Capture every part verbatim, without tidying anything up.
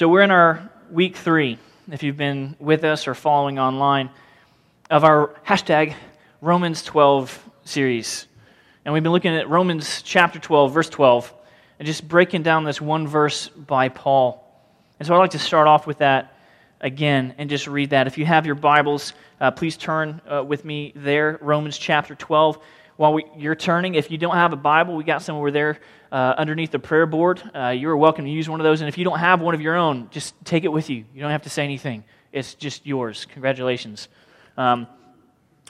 So we're in our week three, if you've been with us or following online, of our hashtag Romans twelve series. And we've been looking at Romans chapter twelve, verse twelve, and just breaking down this one verse by Paul. And so I'd like to start off with that again and just read that. If you have your Bibles, uh, please turn uh, with me there, Romans chapter twelve. While we, you're turning, if you don't have a Bible, we got some over there uh, underneath the prayer board. Uh, you're welcome to use one of those. And if you don't have one of your own, just take it with you. You don't have to say anything. It's just yours. Congratulations. Um,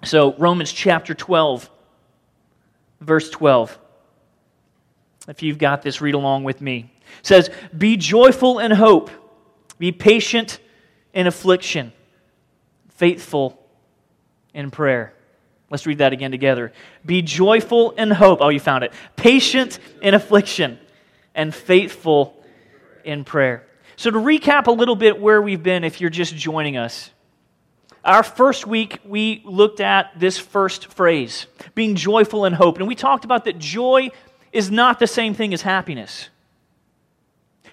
so Romans chapter twelve, verse twelve. If you've got this, read along with me. It says, "Be joyful in hope, be patient in affliction, faithful in prayer." Let's read that again together. Be joyful in hope. Oh, you found it. Patient in affliction and faithful in prayer. So to recap a little bit where we've been, if you're just joining us. Our first week, we looked at this first phrase, being joyful in hope. And we talked about that joy is not the same thing as happiness.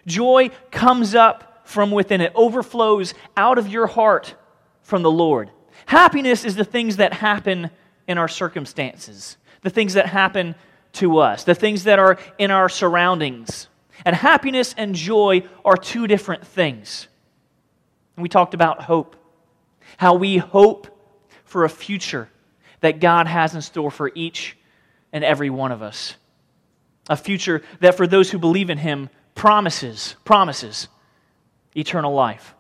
Joy comes up from within. It overflows out of your heart from the Lord. Happiness is the things that happen in our circumstances, the things that happen to us, the things that are in our surroundings. And happiness and joy are two different things. And we talked about hope, how we hope for a future that God has in store for each and every one of us. A future that for those who believe in Him promises, promises eternal life.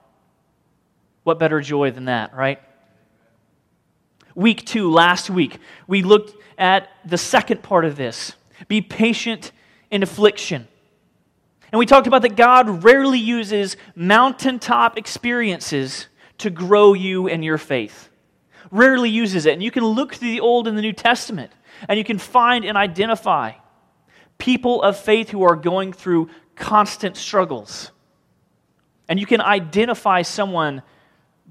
What better joy than that, right? Week two, last week, we looked at the second part of this. Be patient in affliction. And we talked about that God rarely uses mountaintop experiences to grow you in your faith. Rarely uses it. And you can look through the Old and the New Testament, and you can find and identify people of faith who are going through constant struggles. And you can identify someone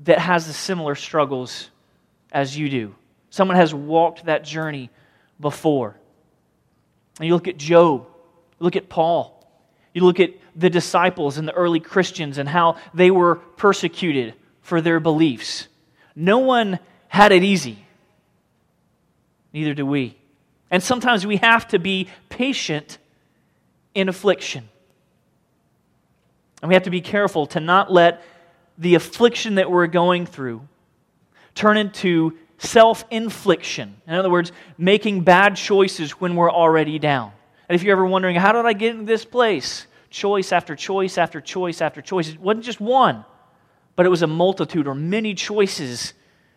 that has the similar struggles as you do. Someone has walked that journey before. And you look at Job, look at Paul, you look at the disciples and the early Christians and how they were persecuted for their beliefs. No one had it easy. Neither do we. And sometimes we have to be patient in affliction. And we have to be careful to not let the affliction that we're going through turn into self-infliction. In other words, making bad choices when we're already down. And if you're ever wondering, how did I get in this place? Choice after choice after choice after choice. It wasn't just one, but it was a multitude or many choices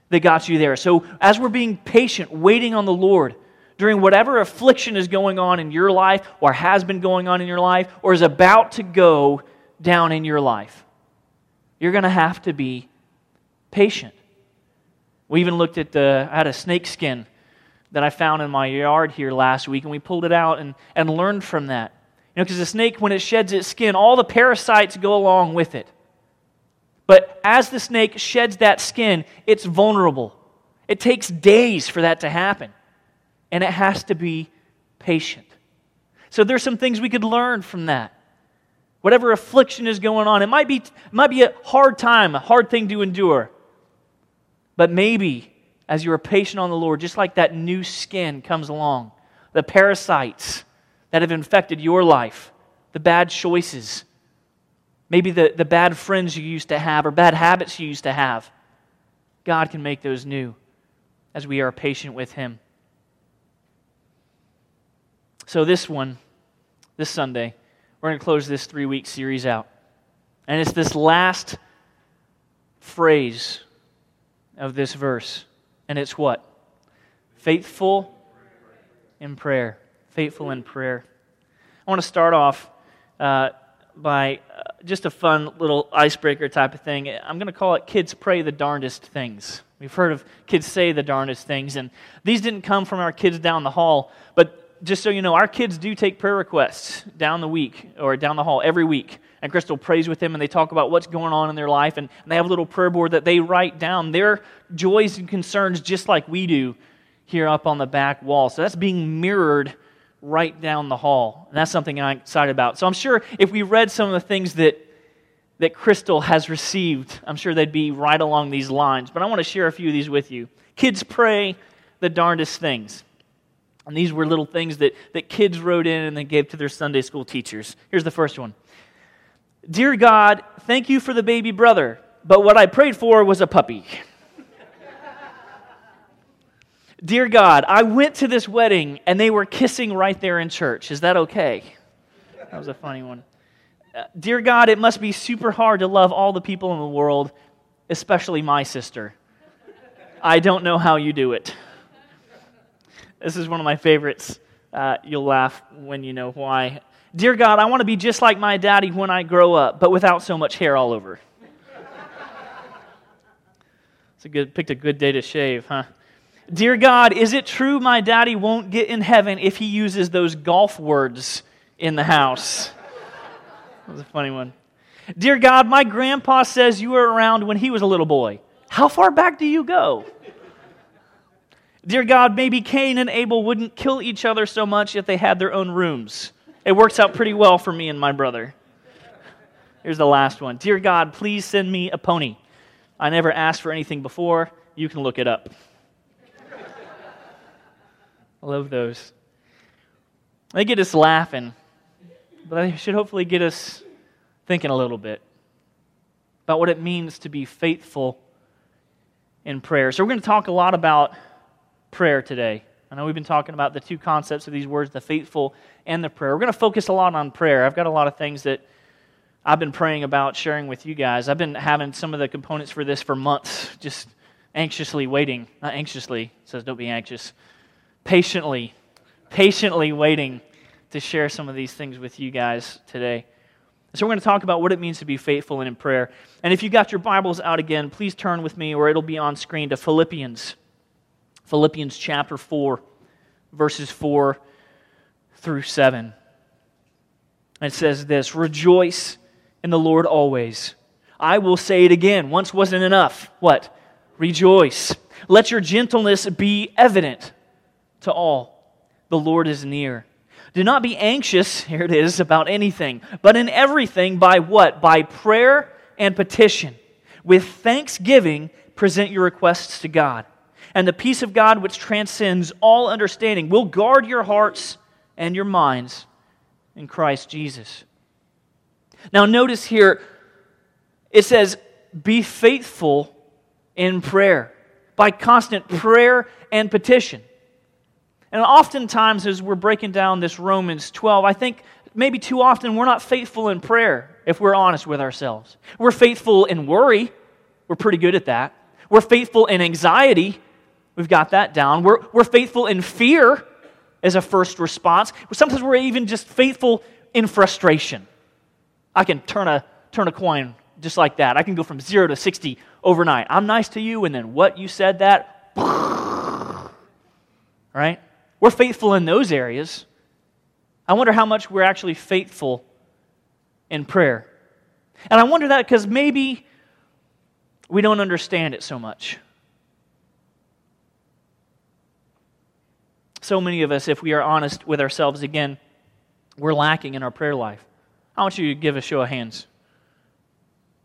that got you there. So as we're being patient, waiting on the Lord, during whatever affliction is going on in your life or has been going on in your life or is about to go down in your life, you're going to have to be patient. We even looked at the, I had a snake skin that I found in my yard here last week, and we pulled it out and, and learned from that. You know, because the snake, when it sheds its skin, all the parasites go along with it. But as the snake sheds that skin, it's vulnerable. It takes days for that to happen, and it has to be patient. So there's some things we could learn from that. Whatever affliction is going on, it might be, it might be a hard time, a hard thing to endure. But maybe, as you are patient on the Lord, just like that new skin comes along, the parasites that have infected your life, the bad choices, maybe the, the bad friends you used to have or bad habits you used to have, God can make those new as we are patient with Him. So this one, this Sunday, we're going to close this three-week series out. And it's this last phrase of this verse, and it's what? Faithful in prayer. Faithful in prayer. I want to start off uh, by uh, just a fun little icebreaker type of thing. I'm going to call it Kids Pray the Darndest Things. We've heard of kids say the darndest things, and these didn't come from our kids down the hall, but just so you know, our kids do take prayer requests down the week, or down the hall every week. And Crystal prays with them, and they talk about what's going on in their life, and they have a little prayer board that they write down their joys and concerns just like we do here up on the back wall. So that's being mirrored right down the hall, and that's something I'm excited about. So I'm sure if we read some of the things that that Crystal has received. I'm sure they'd be right along these lines, but I want to share a few of these with you. Kids pray the darndest things. And these were little things that, that kids wrote in and they gave to their Sunday school teachers. Here's the first one. Dear God, thank you for the baby brother, but what I prayed for was a puppy. Dear God, I went to this wedding and they were kissing right there in church. Is that okay? That was a funny one. Uh, Dear God, it must be super hard to love all the people in the world, especially my sister. I don't know how you do it. This is one of my favorites. Uh, you'll laugh when you know why. Dear God, I want to be just like my daddy when I grow up, but without so much hair all over. It's a good, picked a good day to shave, huh? Dear God, is it true my daddy won't get in heaven if he uses those golf words in the house? That was a funny one. Dear God, my grandpa says you were around when he was a little boy. How far back do you go? Dear God, maybe Cain and Abel wouldn't kill each other so much if they had their own rooms. It works out pretty well for me and my brother. Here's the last one. Dear God, please send me a pony. I never asked for anything before. You can look it up. I love those. They get us laughing, but they should hopefully get us thinking a little bit about what it means to be faithful in prayer. So we're going to talk a lot about prayer today. I know we've been talking about the two concepts of these words, the faithful and the prayer. We're going to focus a lot on prayer. I've got a lot of things that I've been praying about sharing with you guys. I've been having some of the components for this for months, just anxiously waiting. Not anxiously, it says don't be anxious. Patiently, patiently waiting to share some of these things with you guys today. So we're going to talk about what it means to be faithful and in prayer. And if you got your Bibles out again, please turn with me, or it'll be on screen, to Philippians. Philippians chapter four, verses four through seven. It says this, rejoice in the Lord always. I will say it again. Once wasn't enough. What? Rejoice. Let your gentleness be evident to all. The Lord is near. Do not be anxious, here it is, about anything, but in everything by what? By prayer and petition. With thanksgiving, present your requests to God. And the peace of God, which transcends all understanding, will guard your hearts and your minds in Christ Jesus. Now notice here, it says, be faithful in prayer, by constant prayer and petition. And oftentimes as we're breaking down this Romans twelve, I think maybe too often we're not faithful in prayer if we're honest with ourselves. We're faithful in worry. We're pretty good at that. We're faithful in anxiety. We've got that down. We're, we're faithful in fear as a first response. Sometimes we're even just faithful in frustration. I can turn a, turn a coin just like that. I can go from zero to sixty overnight. I'm nice to you, and then what? You said that? Right? We're faithful in those areas. I wonder how much we're actually faithful in prayer. And I wonder that because maybe we don't understand it so much. So many of us, if we are honest with ourselves again, we're lacking in our prayer life. I want you to give a show of hands.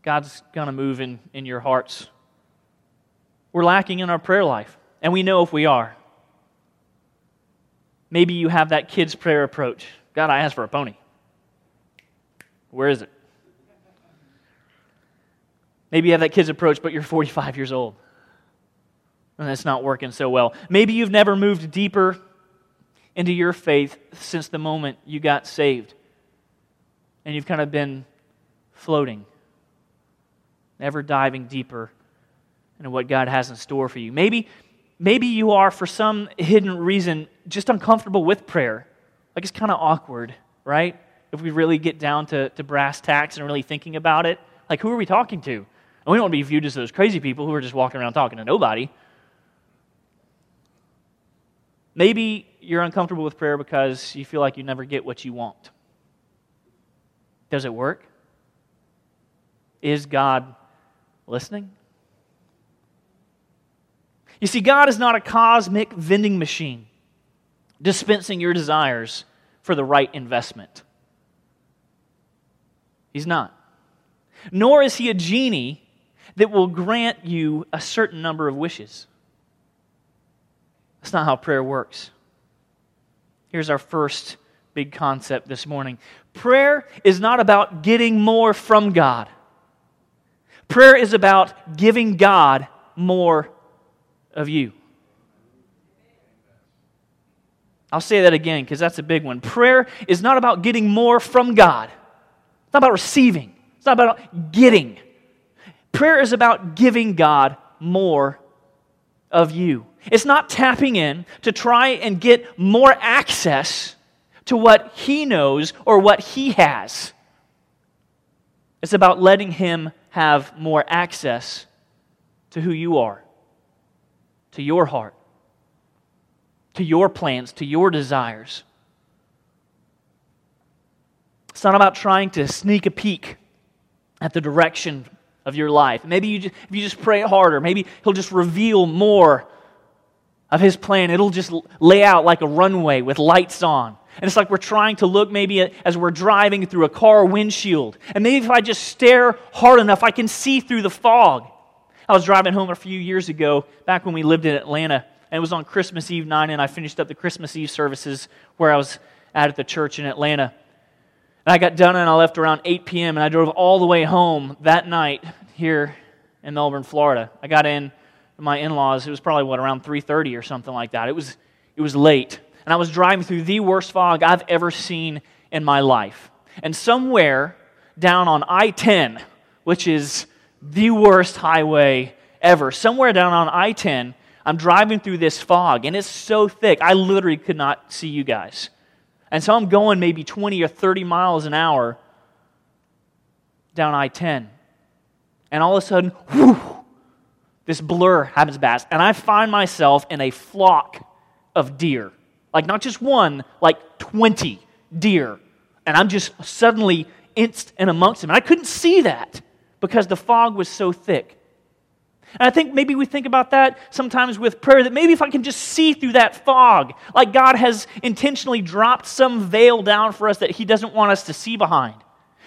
God's going to move in, in your hearts. We're lacking in our prayer life, and we know if we are. Maybe you have that kid's prayer approach. God, I asked for a pony. Where is it? Maybe you have that kid's approach, but you're forty-five years old. And that's not working so well. Maybe you've never moved deeper into your faith since the moment you got saved. And you've kind of been floating, never diving deeper into what God has in store for you. Maybe... Maybe you are, for some hidden reason, just uncomfortable with prayer. Like it's kind of awkward, right? If we really get down to, to brass tacks and really thinking about it. Like, who are we talking to? And we don't want to be viewed as those crazy people who are just walking around talking to nobody. Maybe you're uncomfortable with prayer because you feel like you never get what you want. Does it work? Is God listening? You see, God is not a cosmic vending machine dispensing your desires for the right investment. He's not. nor is he a genie that will grant you a certain number of wishes. That's not how prayer works. Here's our first big concept this morning. Prayer is not about getting more from God. Prayer is about giving God more of you. I'll say that again because that's a big one. Prayer is not about getting more from God. It's not about receiving. It's not about getting. Prayer is about giving God more of you. It's not tapping in to try and get more access to what He knows or what He has. It's about letting Him have more access to who you are, to your heart, to your plans, to your desires. It's not about trying to sneak a peek at the direction of your life. Maybe you just, if you just pray harder, maybe He'll just reveal more of His plan. It'll just lay out like a runway with lights on. And it's like we're trying to look maybe as we're driving through a car windshield. And maybe if I just stare hard enough, I can see through the fog. I was driving home a few years ago, back when we lived in Atlanta, and it was on Christmas Eve night, and I finished up the Christmas Eve services where I was at at the church in Atlanta. And I got done, and I left around eight p.m., and I drove all the way home that night here in Melbourne, Florida. I got in to my in-laws. It was probably, what, around three thirty or something like that. It was it was late. And I was driving through the worst fog I've ever seen in my life. And somewhere down on I ten, which is the worst highway ever, somewhere down on I ten, I'm driving through this fog, and it's so thick, I literally could not see you guys. And so I'm going maybe twenty or thirty miles an hour down I ten. And all of a sudden, whoo, this blur happens past, and I find myself in a flock of deer. Like not just one, like twenty deer. And I'm just suddenly inst and amongst them. And I couldn't see that because the fog was so thick. And I think maybe we think about that sometimes with prayer, that maybe if I can just see through that fog, like God has intentionally dropped some veil down for us that He doesn't want us to see behind.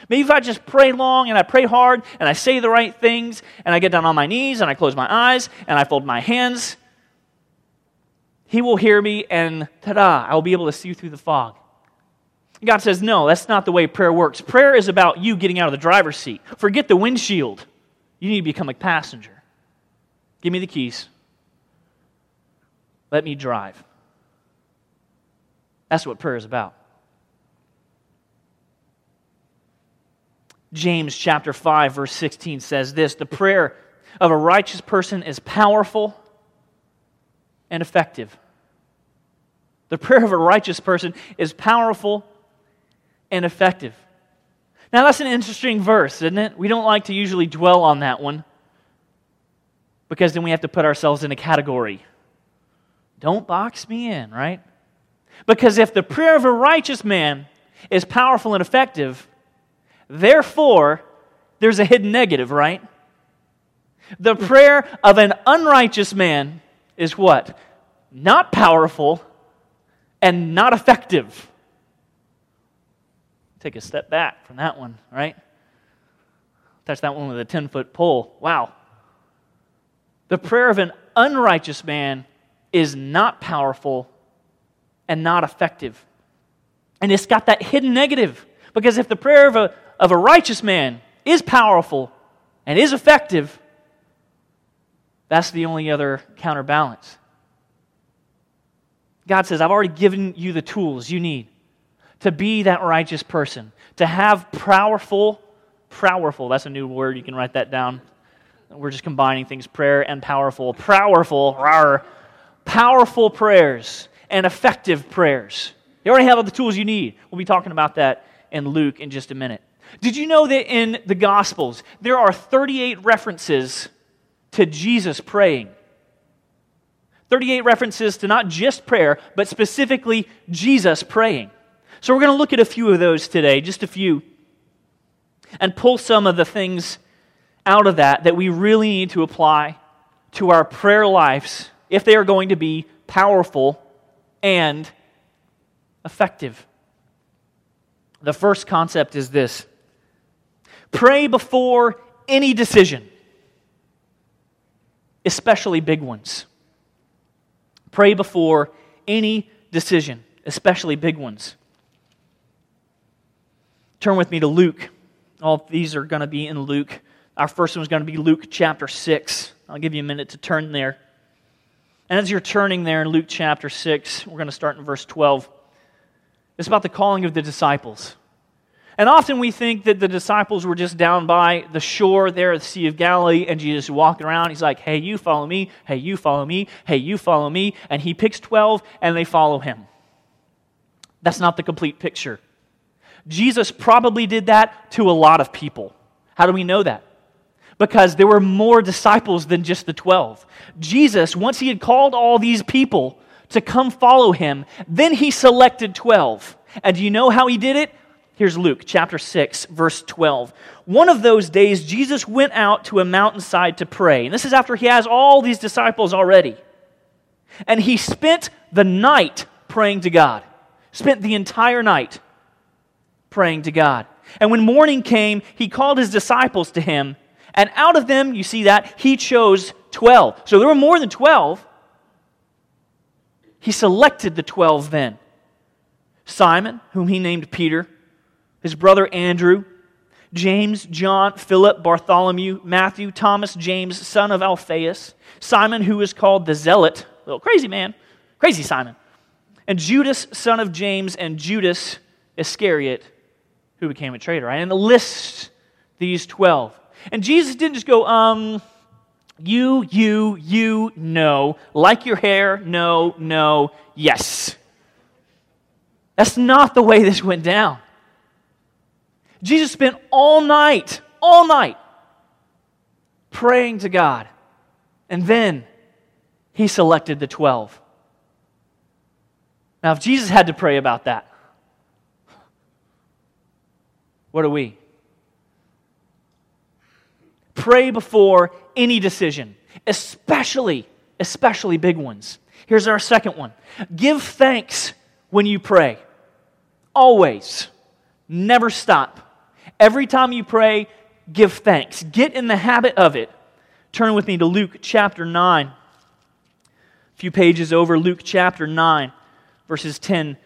Maybe if I just pray long and I pray hard and I say the right things and I get down on my knees and I close my eyes and I fold my hands, He will hear me and ta-da, I will be able to see through the fog. God says, no, that's not the way prayer works. Prayer is about you getting out of the driver's seat. Forget the windshield. You need to become a passenger. Give me the keys. Let me drive. That's what prayer is about. James chapter five, verse sixteen says this, the prayer of a righteous person is powerful and effective. The prayer of a righteous person is powerful and effective. Now that's an interesting verse, isn't it? We don't like to usually dwell on that one, because then we have to put ourselves in a category. Don't box me in, right? Because if the prayer of a righteous man is powerful and effective, therefore, there's a hidden negative, right? The prayer of an unrighteous man is what? Not powerful and not effective. Take a step back from that one, right? Touch that one with a ten-foot pole. Wow. The prayer of an unrighteous man is not powerful and not effective. And it's got that hidden negative. Because if the prayer of a, of a righteous man is powerful and is effective, that's the only other counterbalance. God says, I've already given you the tools you need to be that righteous person, to have powerful, powerful, that's a new word, you can write that down. We're just combining things, prayer and powerful. Powerful, rawr, powerful prayers and effective prayers. You already have all the tools you need. We'll be talking about that in Luke in just a minute. Did you know that in the Gospels, there are thirty-eight references to Jesus praying? thirty-eight references to not just prayer, but specifically Jesus praying. So we're going to look at a few of those today, just a few, and pull some of the things out of that that we really need to apply to our prayer lives if they are going to be powerful and effective. The first concept is this. Pray before any decision, especially big ones. Pray before any decision, especially big ones. Turn with me to Luke. All these are going to be in Luke. Our first one is going to be Luke chapter six. I'll give you a minute to turn there. And as you're turning there in Luke chapter six, we're going to start in verse twelve. It's about the calling of the disciples. And often we think that the disciples were just down by the shore there at the Sea of Galilee, and Jesus walking around. He's like, hey, you follow me, hey, you follow me, hey, you follow me. And he picks twelve, and they follow him. That's not the complete picture. Jesus probably did that to a lot of people. How do we know that? Because there were more disciples than just the twelve. Jesus, once he had called all these people to come follow him, then he selected twelve. And do you know how he did it? Here's Luke chapter six, verse twelve. One of those days, Jesus went out to a mountainside to pray. And this is after he has all these disciples already. And he spent the night praying to God. Spent the entire night praying to God. And when morning came, he called his disciples to him. And out of them, you see that, he chose twelve. So there were more than twelve. He selected the twelve then. Simon, whom he named Peter, his brother Andrew, James, John, Philip, Bartholomew, Matthew, Thomas, James, son of Alphaeus, Simon, who is called the Zealot, little crazy man, crazy Simon, and Judas, son of James, and Judas Iscariot, who became a traitor. Right? And the list, these twelve. And Jesus didn't just go, um, you, you, you, no. Like your hair, no, no, yes. That's not the way this went down. Jesus spent all night, all night, praying to God. And then he selected the twelve. Now, if Jesus had to pray about that, what are we? Pray before any decision, especially, especially big ones. Here's our second one. Give thanks when you pray. Always. Never stop. Every time you pray, give thanks. Get in the habit of it. Turn with me to Luke chapter nine. A few pages over, Luke chapter nine, verses ten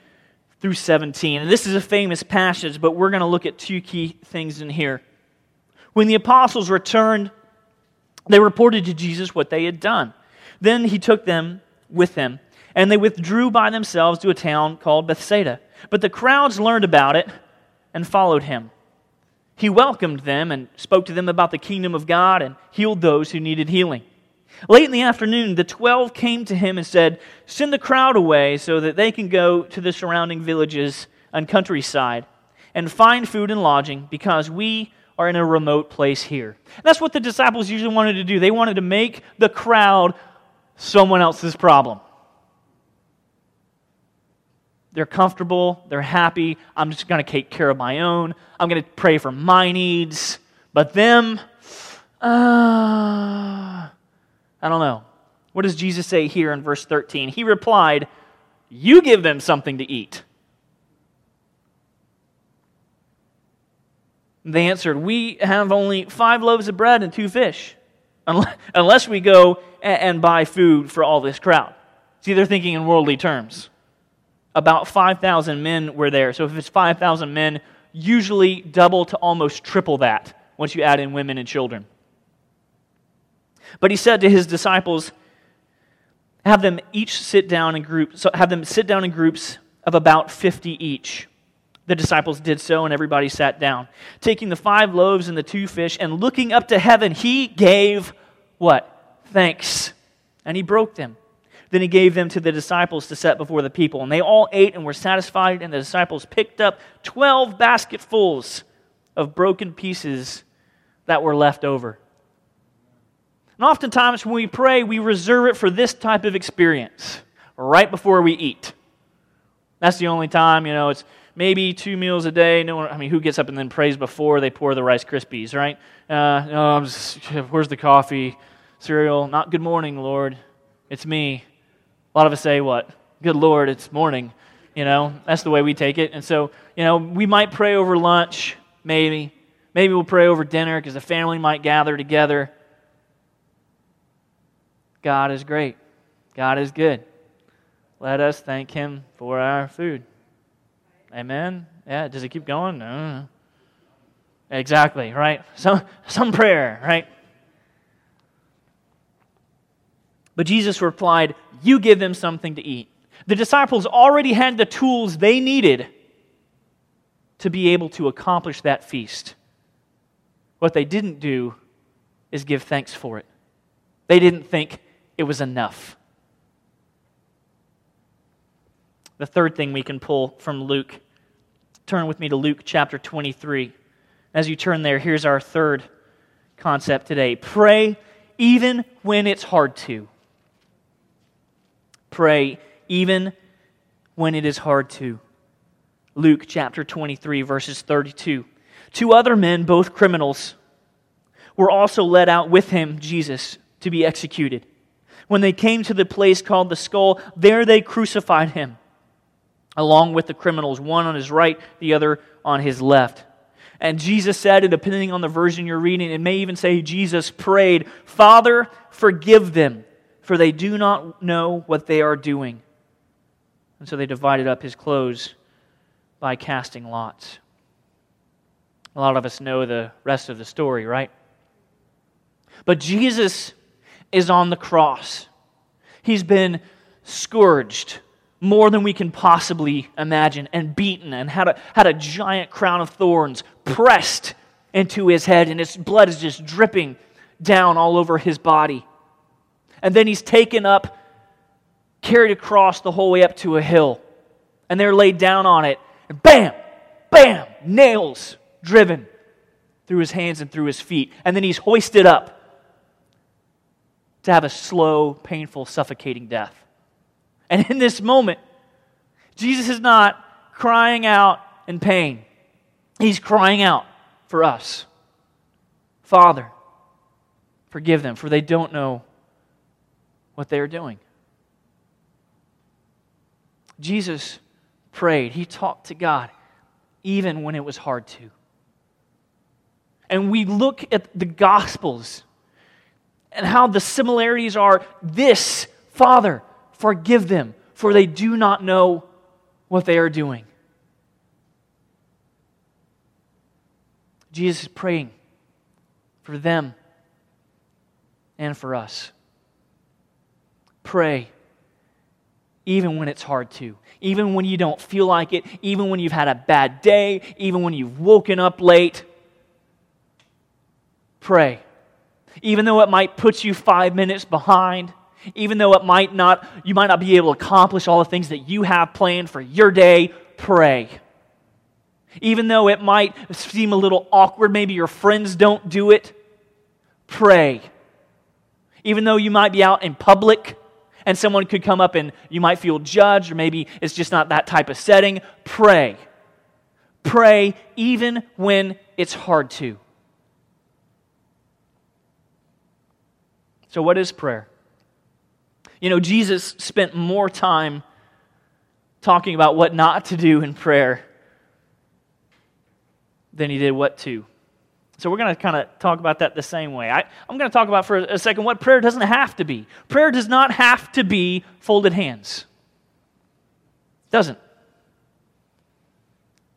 through seventeen. And this is a famous passage, but we're going to look at two key things in here. When the apostles returned, they reported to Jesus what they had done. Then he took them with him, and they withdrew by themselves to a town called Bethsaida. But the crowds learned about it and followed him. He welcomed them and spoke to them about the kingdom of God and healed those who needed healing. Late in the afternoon, the twelve came to him and said, "Send the crowd away so that they can go to the surrounding villages and countryside and find food and lodging, because we are in a remote place here." And that's what the disciples usually wanted to do. They wanted to make the crowd someone else's problem. They're comfortable. They're happy. I'm just going to take care of my own. I'm going to pray for my needs. But them, uh, I don't know. What does Jesus say here in verse thirteen? He replied, "You give them something to eat." They answered, "We have only five loaves of bread and two fish, unless we go and buy food for all this crowd." See, they're thinking in worldly terms. About five thousand men were there. So if it's five thousand men, usually double to almost triple that once you add in women and children. But he said to his disciples, "Have them each sit down in groups. So have them sit down in groups of about fifty each." The disciples did so, and everybody sat down. Taking the five loaves and the two fish, and looking up to heaven, he gave, what? Thanks. And he broke them. Then he gave them to the disciples to set before the people. And they all ate and were satisfied, and the disciples picked up twelve basketfuls of broken pieces that were left over. And oftentimes when we pray, we reserve it for this type of experience, right before we eat. That's the only time, you know, it's maybe two meals a day. No one, I mean, who gets up and then prays before they pour the Rice Krispies, right? Uh, no, I'm just, where's the coffee, cereal? Not good morning, Lord. It's me. A lot of us say what? Good Lord, it's morning. You know, that's the way we take it. And so, you know, we might pray over lunch, maybe. Maybe we'll pray over dinner because the family might gather together. God is great. God is good. Let us thank Him for our food. Amen? Yeah, does it keep going? No. Exactly, right? Some, some prayer, right? But Jesus replied, "You give them something to eat." The disciples already had the tools they needed to be able to accomplish that feast. What they didn't do is give thanks for it. They didn't think it was enough. The third thing we can pull from Luke, turn with me to Luke chapter twenty-three. As you turn there, here's our third concept today. Pray even when it's hard to. Pray even when it is hard to. Luke chapter twenty-three, verses thirty-two. Two other men, both criminals, were also led out with him, Jesus, to be executed. When they came to the place called the Skull, there they crucified him, along with the criminals, one on his right, the other on his left. And Jesus said, and depending on the version you're reading, it may even say Jesus prayed, "Father, forgive them, for they do not know what they are doing." And so they divided up his clothes by casting lots. A lot of us know the rest of the story, right? But Jesus is on the cross. He's been scourged more than we can possibly imagine, and beaten, and had a, had a giant crown of thorns pressed into his head, and his blood is just dripping down all over his body. And then he's taken up, carried across the whole way up to a hill, and they're laid down on it. Bam, bam, nails driven through his hands and through his feet. And then he's hoisted up to have a slow, painful, suffocating death. And in this moment, Jesus is not crying out in pain. He's crying out for us. "Father, forgive them, for they don't know what they are doing." Jesus prayed. He talked to God, even when it was hard to. And we look at the Gospels and how the similarities are this: "Father, forgive them, for they do not know what they are doing." Jesus is praying for them and for us. Pray even when it's hard to. Even when you don't feel like it, even when you've had a bad day, even when you've woken up late, pray. Even though it might put you five minutes behind, even though it might not, you might not be able to accomplish all the things that you have planned for your day, pray. Even though it might seem a little awkward, maybe your friends don't do it, pray. Even though you might be out in public, and someone could come up and you might feel judged, or maybe it's just not that type of setting, pray. Pray even when it's hard to. So what is prayer? You know, Jesus spent more time talking about what not to do in prayer than he did what to. So we're going to kind of talk about that the same way. I, I'm going to talk about for a second what prayer doesn't have to be. Prayer does not have to be folded hands. It doesn't.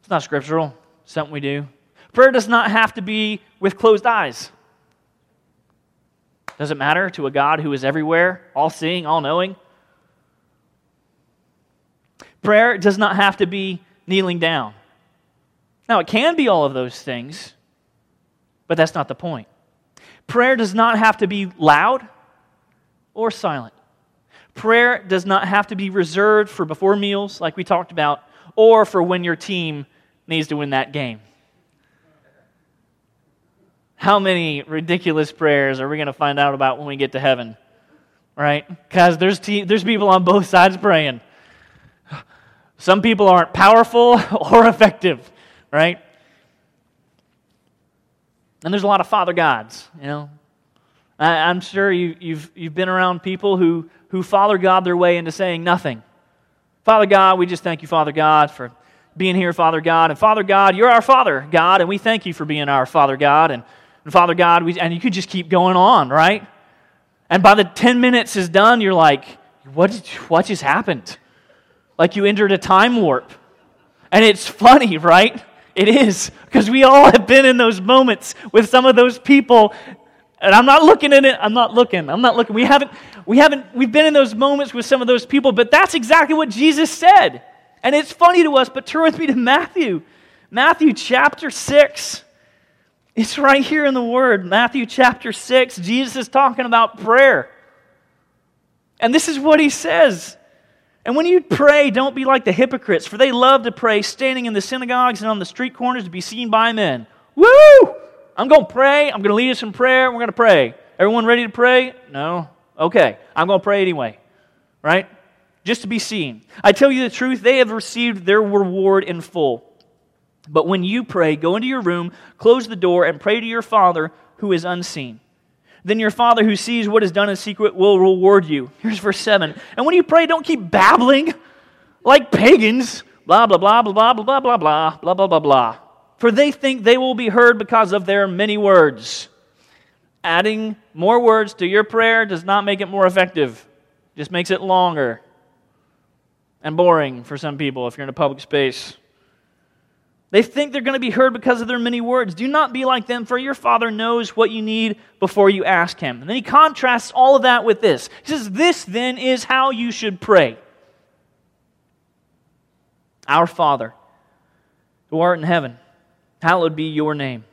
It's not scriptural. It's something we do. Prayer does not have to be with closed eyes. Does it matter to a God who is everywhere, all-seeing, all-knowing? Prayer does not have to be kneeling down. Now, it can be all of those things, but that's not the point. Prayer does not have to be loud or silent. Prayer does not have to be reserved for before meals, like we talked about, or for when your team needs to win that game. How many ridiculous prayers are we going to find out about when we get to heaven? Right? Because there's te- there's people on both sides praying. Some people aren't powerful or effective, right? And there's a lot of Father Gods, you know. I, I'm sure you, you've you've been around people who, who Father God their way into saying nothing. "Father God, we just thank you, Father God, for being here, Father God. And Father God, you're our Father God, and we thank you for being our Father God. And, and Father God, we, and you could just keep going on, right? And by the ten minutes is done, you're like, what, did, what just happened? Like you entered a time warp. And it's funny, right? It is, because we all have been in those moments with some of those people. And I'm not looking at it. I'm not looking. I'm not looking. We haven't, we haven't, we've been in those moments with some of those people, but that's exactly what Jesus said. And it's funny to us, but turn with me to Matthew. Matthew chapter six. It's right here in the Word. Matthew chapter six. Jesus is talking about prayer. And this is what he says. And when you pray, don't be like the hypocrites, for they love to pray standing in the synagogues and on the street corners to be seen by men. Woo! I'm going to pray. I'm going to lead us in prayer. We're going to pray. Everyone ready to pray? No? Okay. I'm going to pray anyway. Right? Just to be seen. I tell you the truth, they have received their reward in full. But when you pray, go into your room, close the door, and pray to your Father who is unseen. Then your Father who sees what is done in secret will reward you. Here's verse seven. And when you pray, don't keep babbling like pagans. Blah, blah, blah, blah, blah, blah, blah, blah, blah, blah, blah, blah. For they think they will be heard because of their many words. Adding more words to your prayer does not make it more effective. It just makes it longer and boring for some people if you're in a public space. They think they're going to be heard because of their many words. Do not be like them, for your Father knows what you need before you ask Him. And then he contrasts all of that with this. He says, this then is how you should pray. Our Father, who art in heaven, hallowed be your name.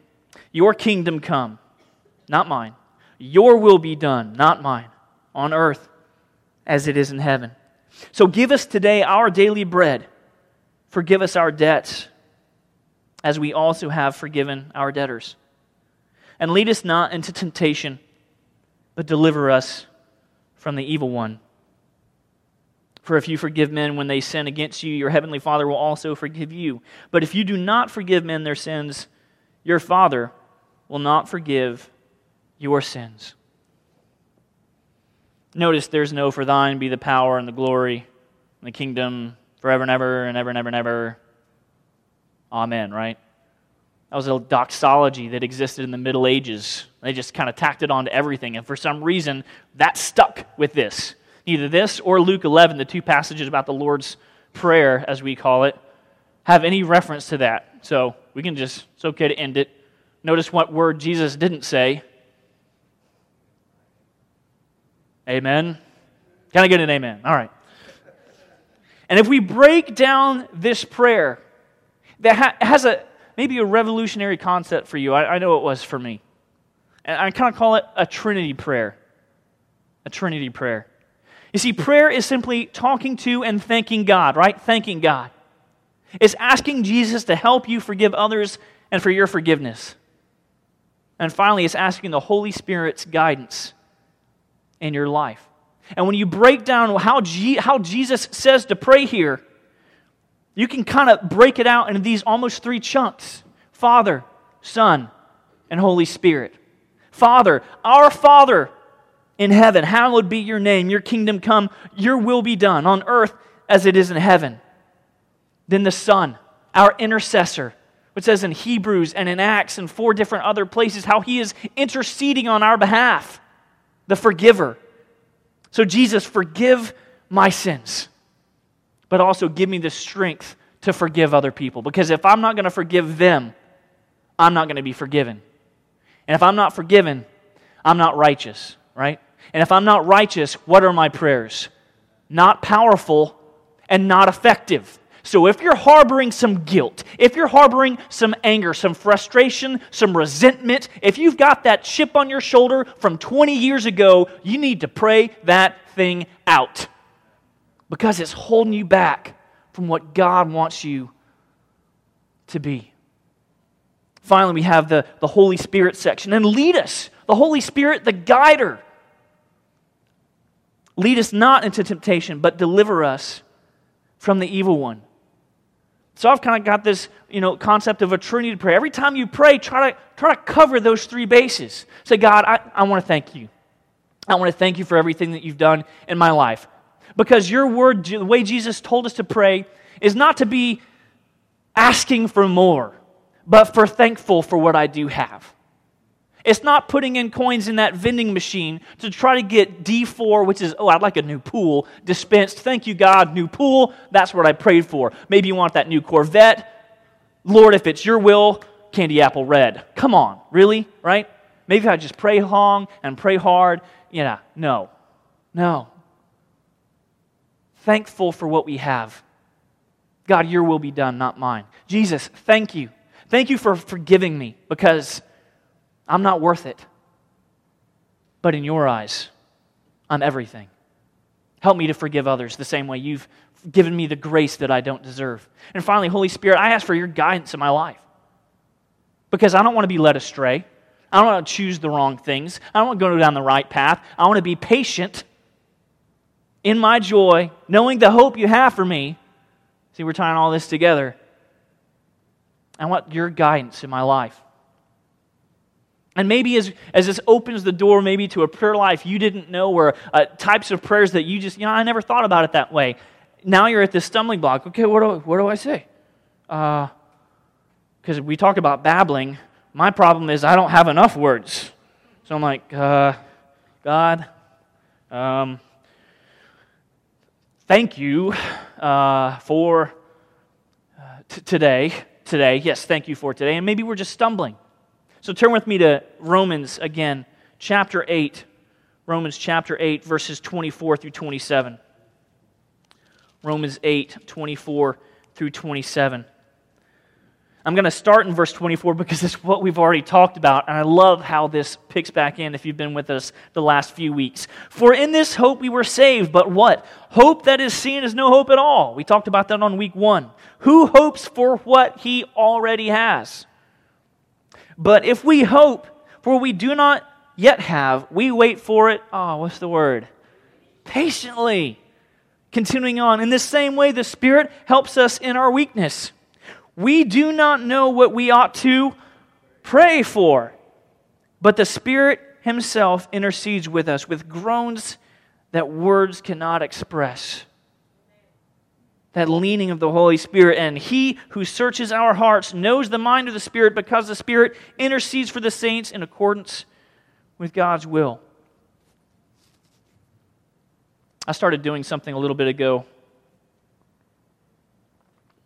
Your kingdom come, not mine. Your will be done, not mine, on earth as it is in heaven. So give us today our daily bread. Forgive us our debts, as we also have forgiven our debtors. And lead us not into temptation, but deliver us from the evil one. For if you forgive men when they sin against you, your heavenly Father will also forgive you. But if you do not forgive men their sins, your Father will not forgive your sins. Notice there's no, for thine be the power and the glory and the kingdom forever and ever and ever and ever and ever. Amen, right? That was a doxology that existed in the Middle Ages. They just kind of tacked it on to everything, and for some reason, that stuck with this. Either this or Luke eleven, the two passages about the Lord's Prayer, as we call it, have any reference to that. So we can just, it's okay to end it. Notice what word Jesus didn't say. Amen? Can I get an amen? All right. And if we break down this prayer, that has a maybe a revolutionary concept for you. I, I know it was for me. And I kind of call it a Trinity prayer. A Trinity prayer. You see, prayer is simply talking to and thanking God, right? Thanking God. It's asking Jesus to help you forgive others and for your forgiveness. And finally, it's asking the Holy Spirit's guidance in your life. And when you break down how, G- how Jesus says to pray here, you can kind of break it out into these almost three chunks. Father, Son, and Holy Spirit. Father, our Father in heaven, hallowed be your name. Your kingdom come, your will be done on earth as it is in heaven. Then the Son, our intercessor, which says in Hebrews and in Acts and four different other places how he is interceding on our behalf. The forgiver. So Jesus, forgive my sins, but also give me the strength to forgive other people. Because if I'm not going to forgive them, I'm not going to be forgiven. And if I'm not forgiven, I'm not righteous, right? And if I'm not righteous, what are my prayers? Not powerful and not effective. So if you're harboring some guilt, if you're harboring some anger, some frustration, some resentment, if you've got that chip on your shoulder from twenty years ago, you need to pray that thing out. Because it's holding you back from what God wants you to be. Finally, we have the, the Holy Spirit section. And lead us, the Holy Spirit, the guider. Lead us not into temptation, but deliver us from the evil one. So I've kind of got this, you know, concept of a Trinity prayer. Every time you pray, try to try to cover those three bases. Say, God, I, I want to thank you. I want to thank you for everything that you've done in my life. Because your word, the way Jesus told us to pray, is not to be asking for more, but for thankful for what I do have. It's not putting in coins in that vending machine to try to get D four, which is, oh, I'd like a new pool, dispensed. Thank you, God, new pool. That's what I prayed for. Maybe you want that new Corvette. Lord, if it's your will, candy apple red. Come on, really, right? Maybe I just pray long and pray hard. Yeah, no, no. Thankful for what we have. God, your will be done, not mine. Jesus, thank you. Thank you for forgiving me because I'm not worth it. But in your eyes, I'm everything. Help me to forgive others the same way you've given me the grace that I don't deserve. And finally, Holy Spirit, I ask for your guidance in my life because I don't want to be led astray. I don't want to choose the wrong things. I don't want to go down the right path. I want to be patient in my joy, knowing the hope you have for me. See, we're tying all this together. I want your guidance in my life. And maybe as, as this opens the door maybe to a prayer life you didn't know or uh, types of prayers that you just, you know, I never thought about it that way. Now you're at this stumbling block. Okay, what do I, what do I say? Because uh, we talk about babbling. My problem is I don't have enough words. So I'm like, uh, God, um, thank you uh, for uh, t- today. Today, yes, thank you for today. And maybe we're just stumbling. So turn with me to Romans again, chapter eight. Romans chapter eight, verses twenty-four through twenty-seven. Romans eight, twenty-four through twenty-seven. I'm going to start in verse twenty-four because it's what we've already talked about, and I love how this picks back in if you've been with us the last few weeks. For in this hope we were saved, but what? Hope that is seen is no hope at all. We talked about that on week one. Who hopes for what he already has? But if we hope for what we do not yet have, we wait for it, oh, what's the word? Patiently. Continuing on, in the same way the Spirit helps us in our weakness. We do not know what we ought to pray for, but the Spirit Himself intercedes with us with groans that words cannot express. That leaning of the Holy Spirit, and He who searches our hearts knows the mind of the Spirit because the Spirit intercedes for the saints in accordance with God's will. I started doing something a little bit ago,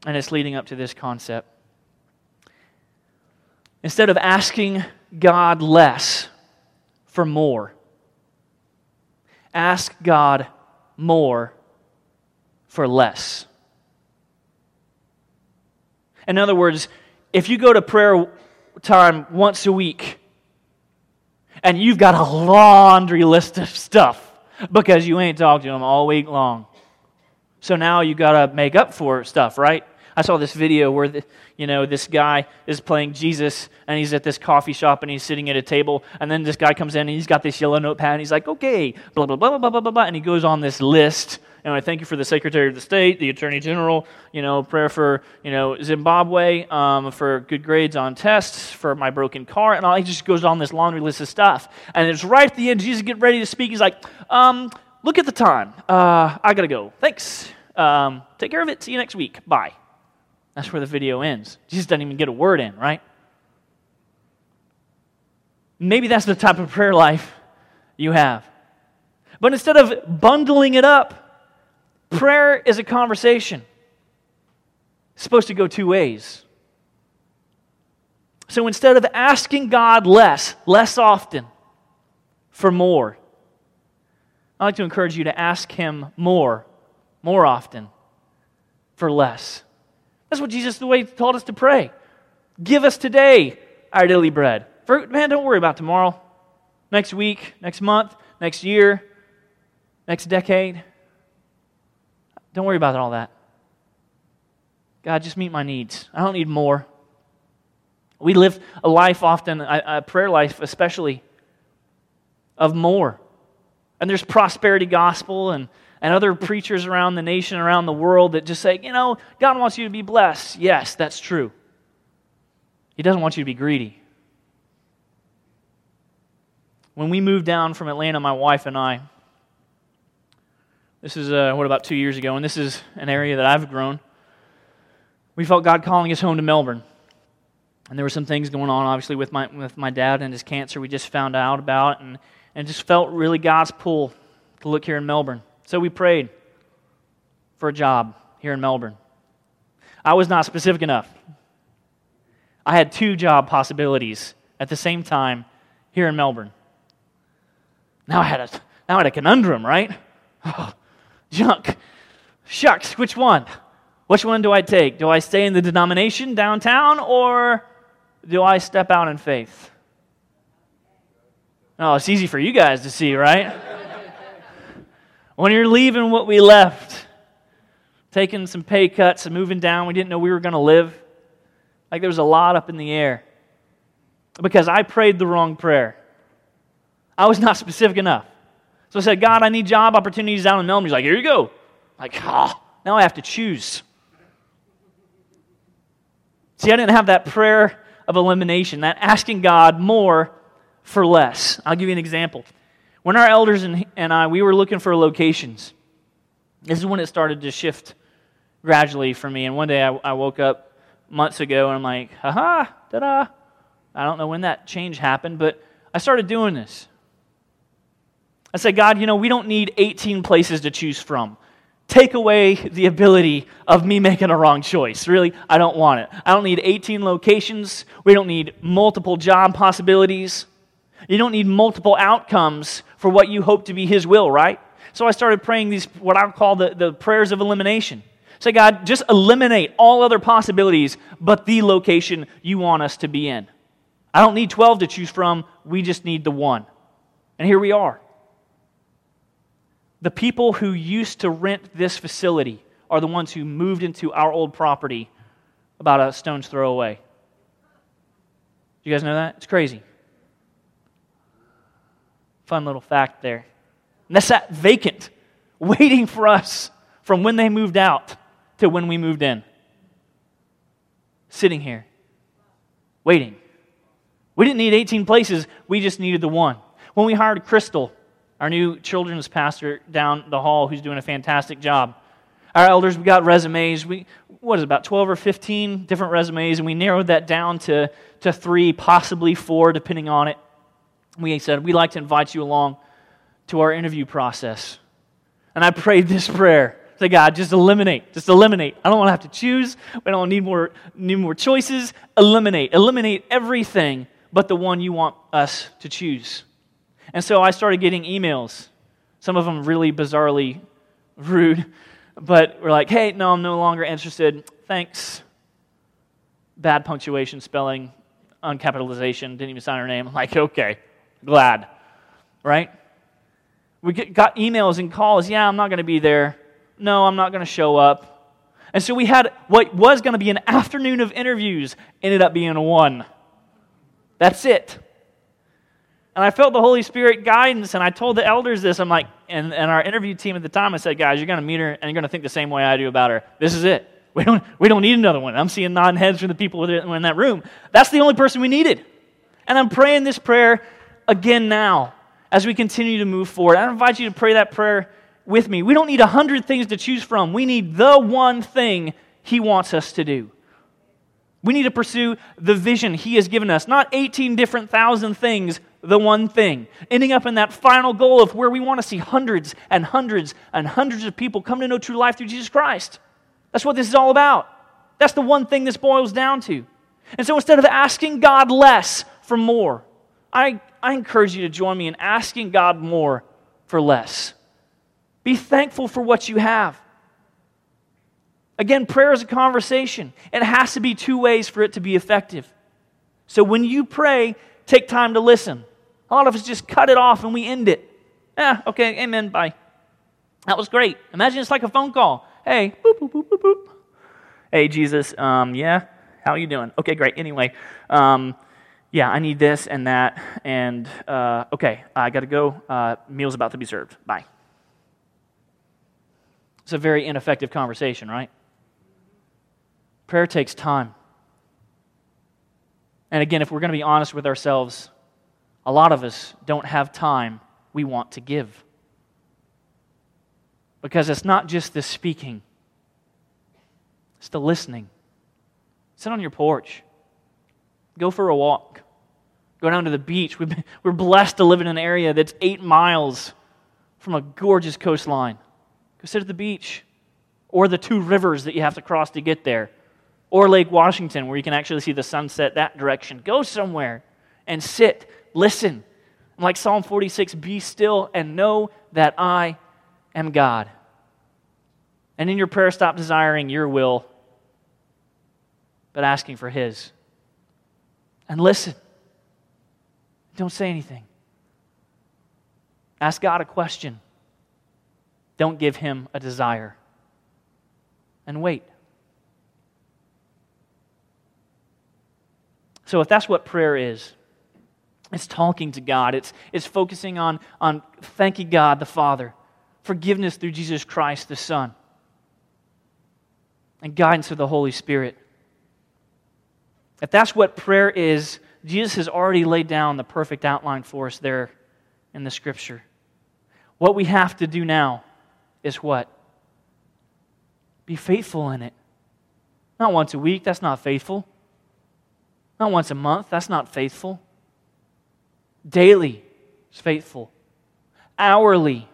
and it's leading up to this concept. Instead of asking God less for more, ask God more for less. In other words, if you go to prayer time once a week and you've got a laundry list of stuff because you ain't talked to them all week long. So now you got to make up for stuff, right? I saw this video where, the, you know, this guy is playing Jesus, and he's at this coffee shop, and he's sitting at a table, and then this guy comes in, and he's got this yellow notepad, and he's like, okay, blah, blah, blah, blah, blah, blah, blah, and he goes on this list, and I thank you for the Secretary of the State, the Attorney General, you know, prayer for, you know, Zimbabwe, um, for good grades on tests, for my broken car, and all, he just goes on this laundry list of stuff, and it's right at the end, Jesus getting ready to speak, he's like, um, look at the time, uh, I gotta go, thanks, um, take care of it, see you next week, bye. That's where the video ends. Jesus doesn't even get a word in, right? Maybe that's the type of prayer life you have. But instead of bundling it up, prayer is a conversation. It's supposed to go two ways. So instead of asking God less, less often, for more, I'd like to encourage you to ask Him more, more often, for less. That's what Jesus, the way He taught us to pray. Give us today our daily bread. For, man, don't worry about tomorrow, next week, next month, next year, next decade. Don't worry about all that. God, just meet my needs. I don't need more. We live a life often, a prayer life especially, of more. And there's prosperity gospel and And other preachers around the nation, around the world that just say, you know, God wants you to be blessed. Yes, that's true. He doesn't want you to be greedy. When we moved down from Atlanta, my wife and I, this is, uh, what, about two years ago, and this is an area that I've grown. we felt God calling us home to Melbourne. And there were some things going on, obviously, with my with my dad and his cancer we just found out about, and, and just felt really God's pull to look here in Melbourne. So we prayed for a job here in Melbourne. I was not specific enough. I had two job possibilities at the same time here in Melbourne. Now I had a, now I had a conundrum, right? Oh, junk. Shucks, which one? Which one do I take? Do I stay in the denomination downtown, or do I step out in faith? Oh, it's easy for you guys to see, right? When you're leaving what we left, taking some pay cuts and moving down, we didn't know we were going to live. Like, there was a lot up in the air. Because I prayed the wrong prayer. I was not specific enough. So I said, God, I need job opportunities down in Melbourne. He's like, here you go. Like, ah, now I have to choose. See, I didn't have that prayer of elimination, that asking God more for less. I'll give you an example. When our elders and, and I, we were looking for locations, this is when it started to shift gradually for me. And one day I, I woke up months ago, and I'm like, ha-ha, da-da. I don't know when that change happened, but I started doing this. I said, God, you know, we don't need eighteen places to choose from. Take away the ability of me making a wrong choice. Really, I don't want it. I don't need eighteen locations. We don't need multiple job possibilities. You don't need multiple outcomes for what you hope to be His will, right? So I started praying these, what I would call the, the prayers of elimination. Say, God, just eliminate all other possibilities but the location you want us to be in. I don't need twelve to choose from. We just need the one. And here we are. The people who used to rent this facility are the ones who moved into our old property about a stone's throw away. You guys know that? It's crazy. Fun little fact there. And that sat vacant, waiting for us from when they moved out to when we moved in. Sitting here, waiting. We didn't need eighteen places, we just needed the one. When we hired Crystal, our new children's pastor down the hall, who's doing a fantastic job. Our elders, we got resumes. We what is it, about twelve or fifteen different resumes, and we narrowed that down to, to three, possibly four, depending on it. We said, we'd like to invite you along to our interview process. And I prayed this prayer. I said, God, just eliminate, just eliminate. I don't want to have to choose. We don't need more, need more choices. Eliminate, eliminate everything but the one you want us to choose. And so I started getting emails, some of them really bizarrely rude, but were like, hey, no, I'm no longer interested. Thanks. Bad punctuation, spelling, uncapitalization, didn't even sign her name. I'm like, okay, glad, right? We get, got emails and calls, yeah, I'm not going to be there. No, I'm not going to show up. And so we had what was going to be an afternoon of interviews ended up being one. That's it. And I felt the Holy Spirit guidance, and I told the elders this. I'm like, and, and our interview team at the time, I said, guys, you're going to meet her, and you're going to think the same way I do about her. This is it. We don't we don't need another one. I'm seeing nodding heads from the people in that room. That's the only person we needed. And I'm praying this prayer again now as we continue to move forward. I invite you to pray that prayer with me. We don't need a hundred things to choose from. We need the one thing He wants us to do. We need to pursue the vision He has given us, not eighteen different thousand things, the one thing, ending up in that final goal of where we want to see hundreds and hundreds and hundreds of people come to know true life through Jesus Christ. That's what this is all about. That's the one thing this boils down to. And so instead of asking God less for more, I, I encourage you to join me in asking God more for less. Be thankful for what you have. Again, prayer is a conversation. It has to be two ways for it to be effective. So when you pray, take time to listen. A lot of us just cut it off and we end it. Ah, okay, amen, bye. That was great. Imagine it's like a phone call. Hey, boop, boop, boop, boop, boop. Hey, Jesus, um, yeah, how are you doing? Okay, great, anyway, um, yeah, I need this and that, and uh, okay, I gotta go. Uh, meal's about to be served, bye. It's a very ineffective conversation, right? Prayer takes time. And again, if we're going to be honest with ourselves, a lot of us don't have time we want to give. Because it's not just the speaking, it's the listening, Sit on your porch. Go for a walk. Go down to the beach. We've been, we're blessed to live in an area that's eight miles from a gorgeous coastline. Go sit at the beach, or the two rivers that you have to cross to get there, or Lake Washington where you can actually see the sunset that direction. Go somewhere and sit, listen. Like Psalm forty-six, be still and know that I am God. And in your prayer, stop desiring your will, but asking for His. And listen. Don't say anything. Ask God a question. Don't give Him a desire. And wait. So if that's what prayer is, it's talking to God. It's, it's focusing on, on thanking God the Father, forgiveness through Jesus Christ the Son, and guidance of the Holy Spirit. If that's what prayer is, Jesus has already laid down the perfect outline for us there in the Scripture. What we have to do now is what? Be faithful in it. Not once a week, that's not faithful. Not once a month, that's not faithful. Daily is faithful. Hourly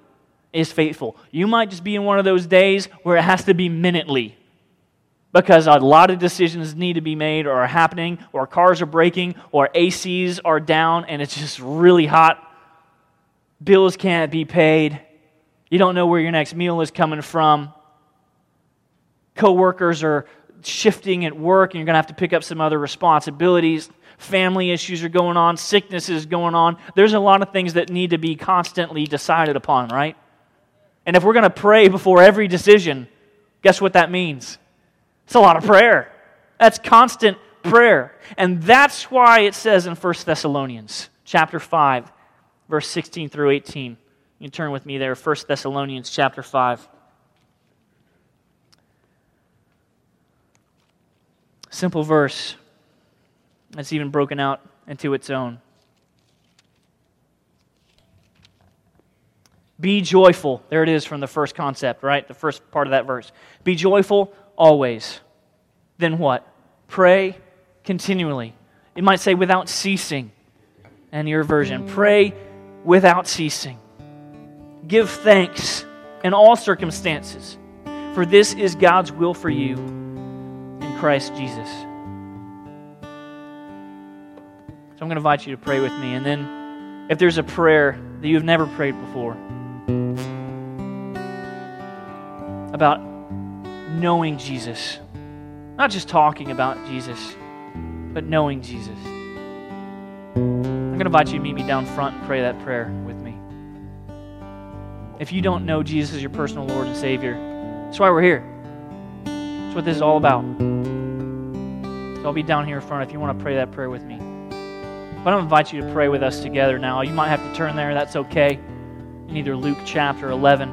is faithful. You might just be in one of those days where it has to be minutely, because a lot of decisions need to be made or are happening, or cars are breaking, or A Cs are down and it's just really hot. Bills can't be paid. You don't know where your next meal is coming from. Coworkers are shifting at work and you're going to have to pick up some other responsibilities. Family issues are going on. Sickness is going on. There's a lot of things that need to be constantly decided upon, right? And if we're going to pray before every decision, guess what that means? It's a lot of prayer. That's constant prayer. And that's why it says in First Thessalonians chapter five, verse sixteen through eighteen. You can turn with me there, First Thessalonians chapter five. Simple verse. It's even broken out into its own. Be joyful. There it is from the first concept, right? The first part of that verse. Be joyful always. Then what? Pray continually. It might say without ceasing in your version. Pray without ceasing. Give thanks in all circumstances, for this is God's will for you in Christ Jesus. So I'm going to invite you to pray with me. And then if there's a prayer that you've never prayed before about knowing Jesus, not just talking about Jesus, but knowing Jesus, I'm going to invite you to meet me down front and pray that prayer with me. If you don't know Jesus as your personal Lord and Savior, that's why we're here. That's what this is all about. So I'll be down here in front if you want to pray that prayer with me. But I'm going to invite you to pray with us together now. You might have to turn there, that's okay, in either Luke chapter eleven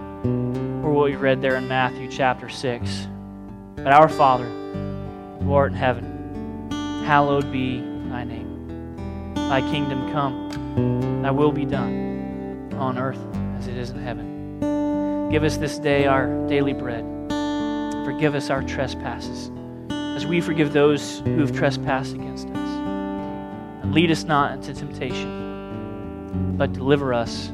or what we read there in Matthew chapter six. But our Father, who art in heaven, hallowed be thy name. Thy kingdom come, thy will be done on earth as it is in heaven. Give us this day our daily bread. Forgive us our trespasses, as we forgive those who have trespassed against us. And lead us not into temptation, but deliver us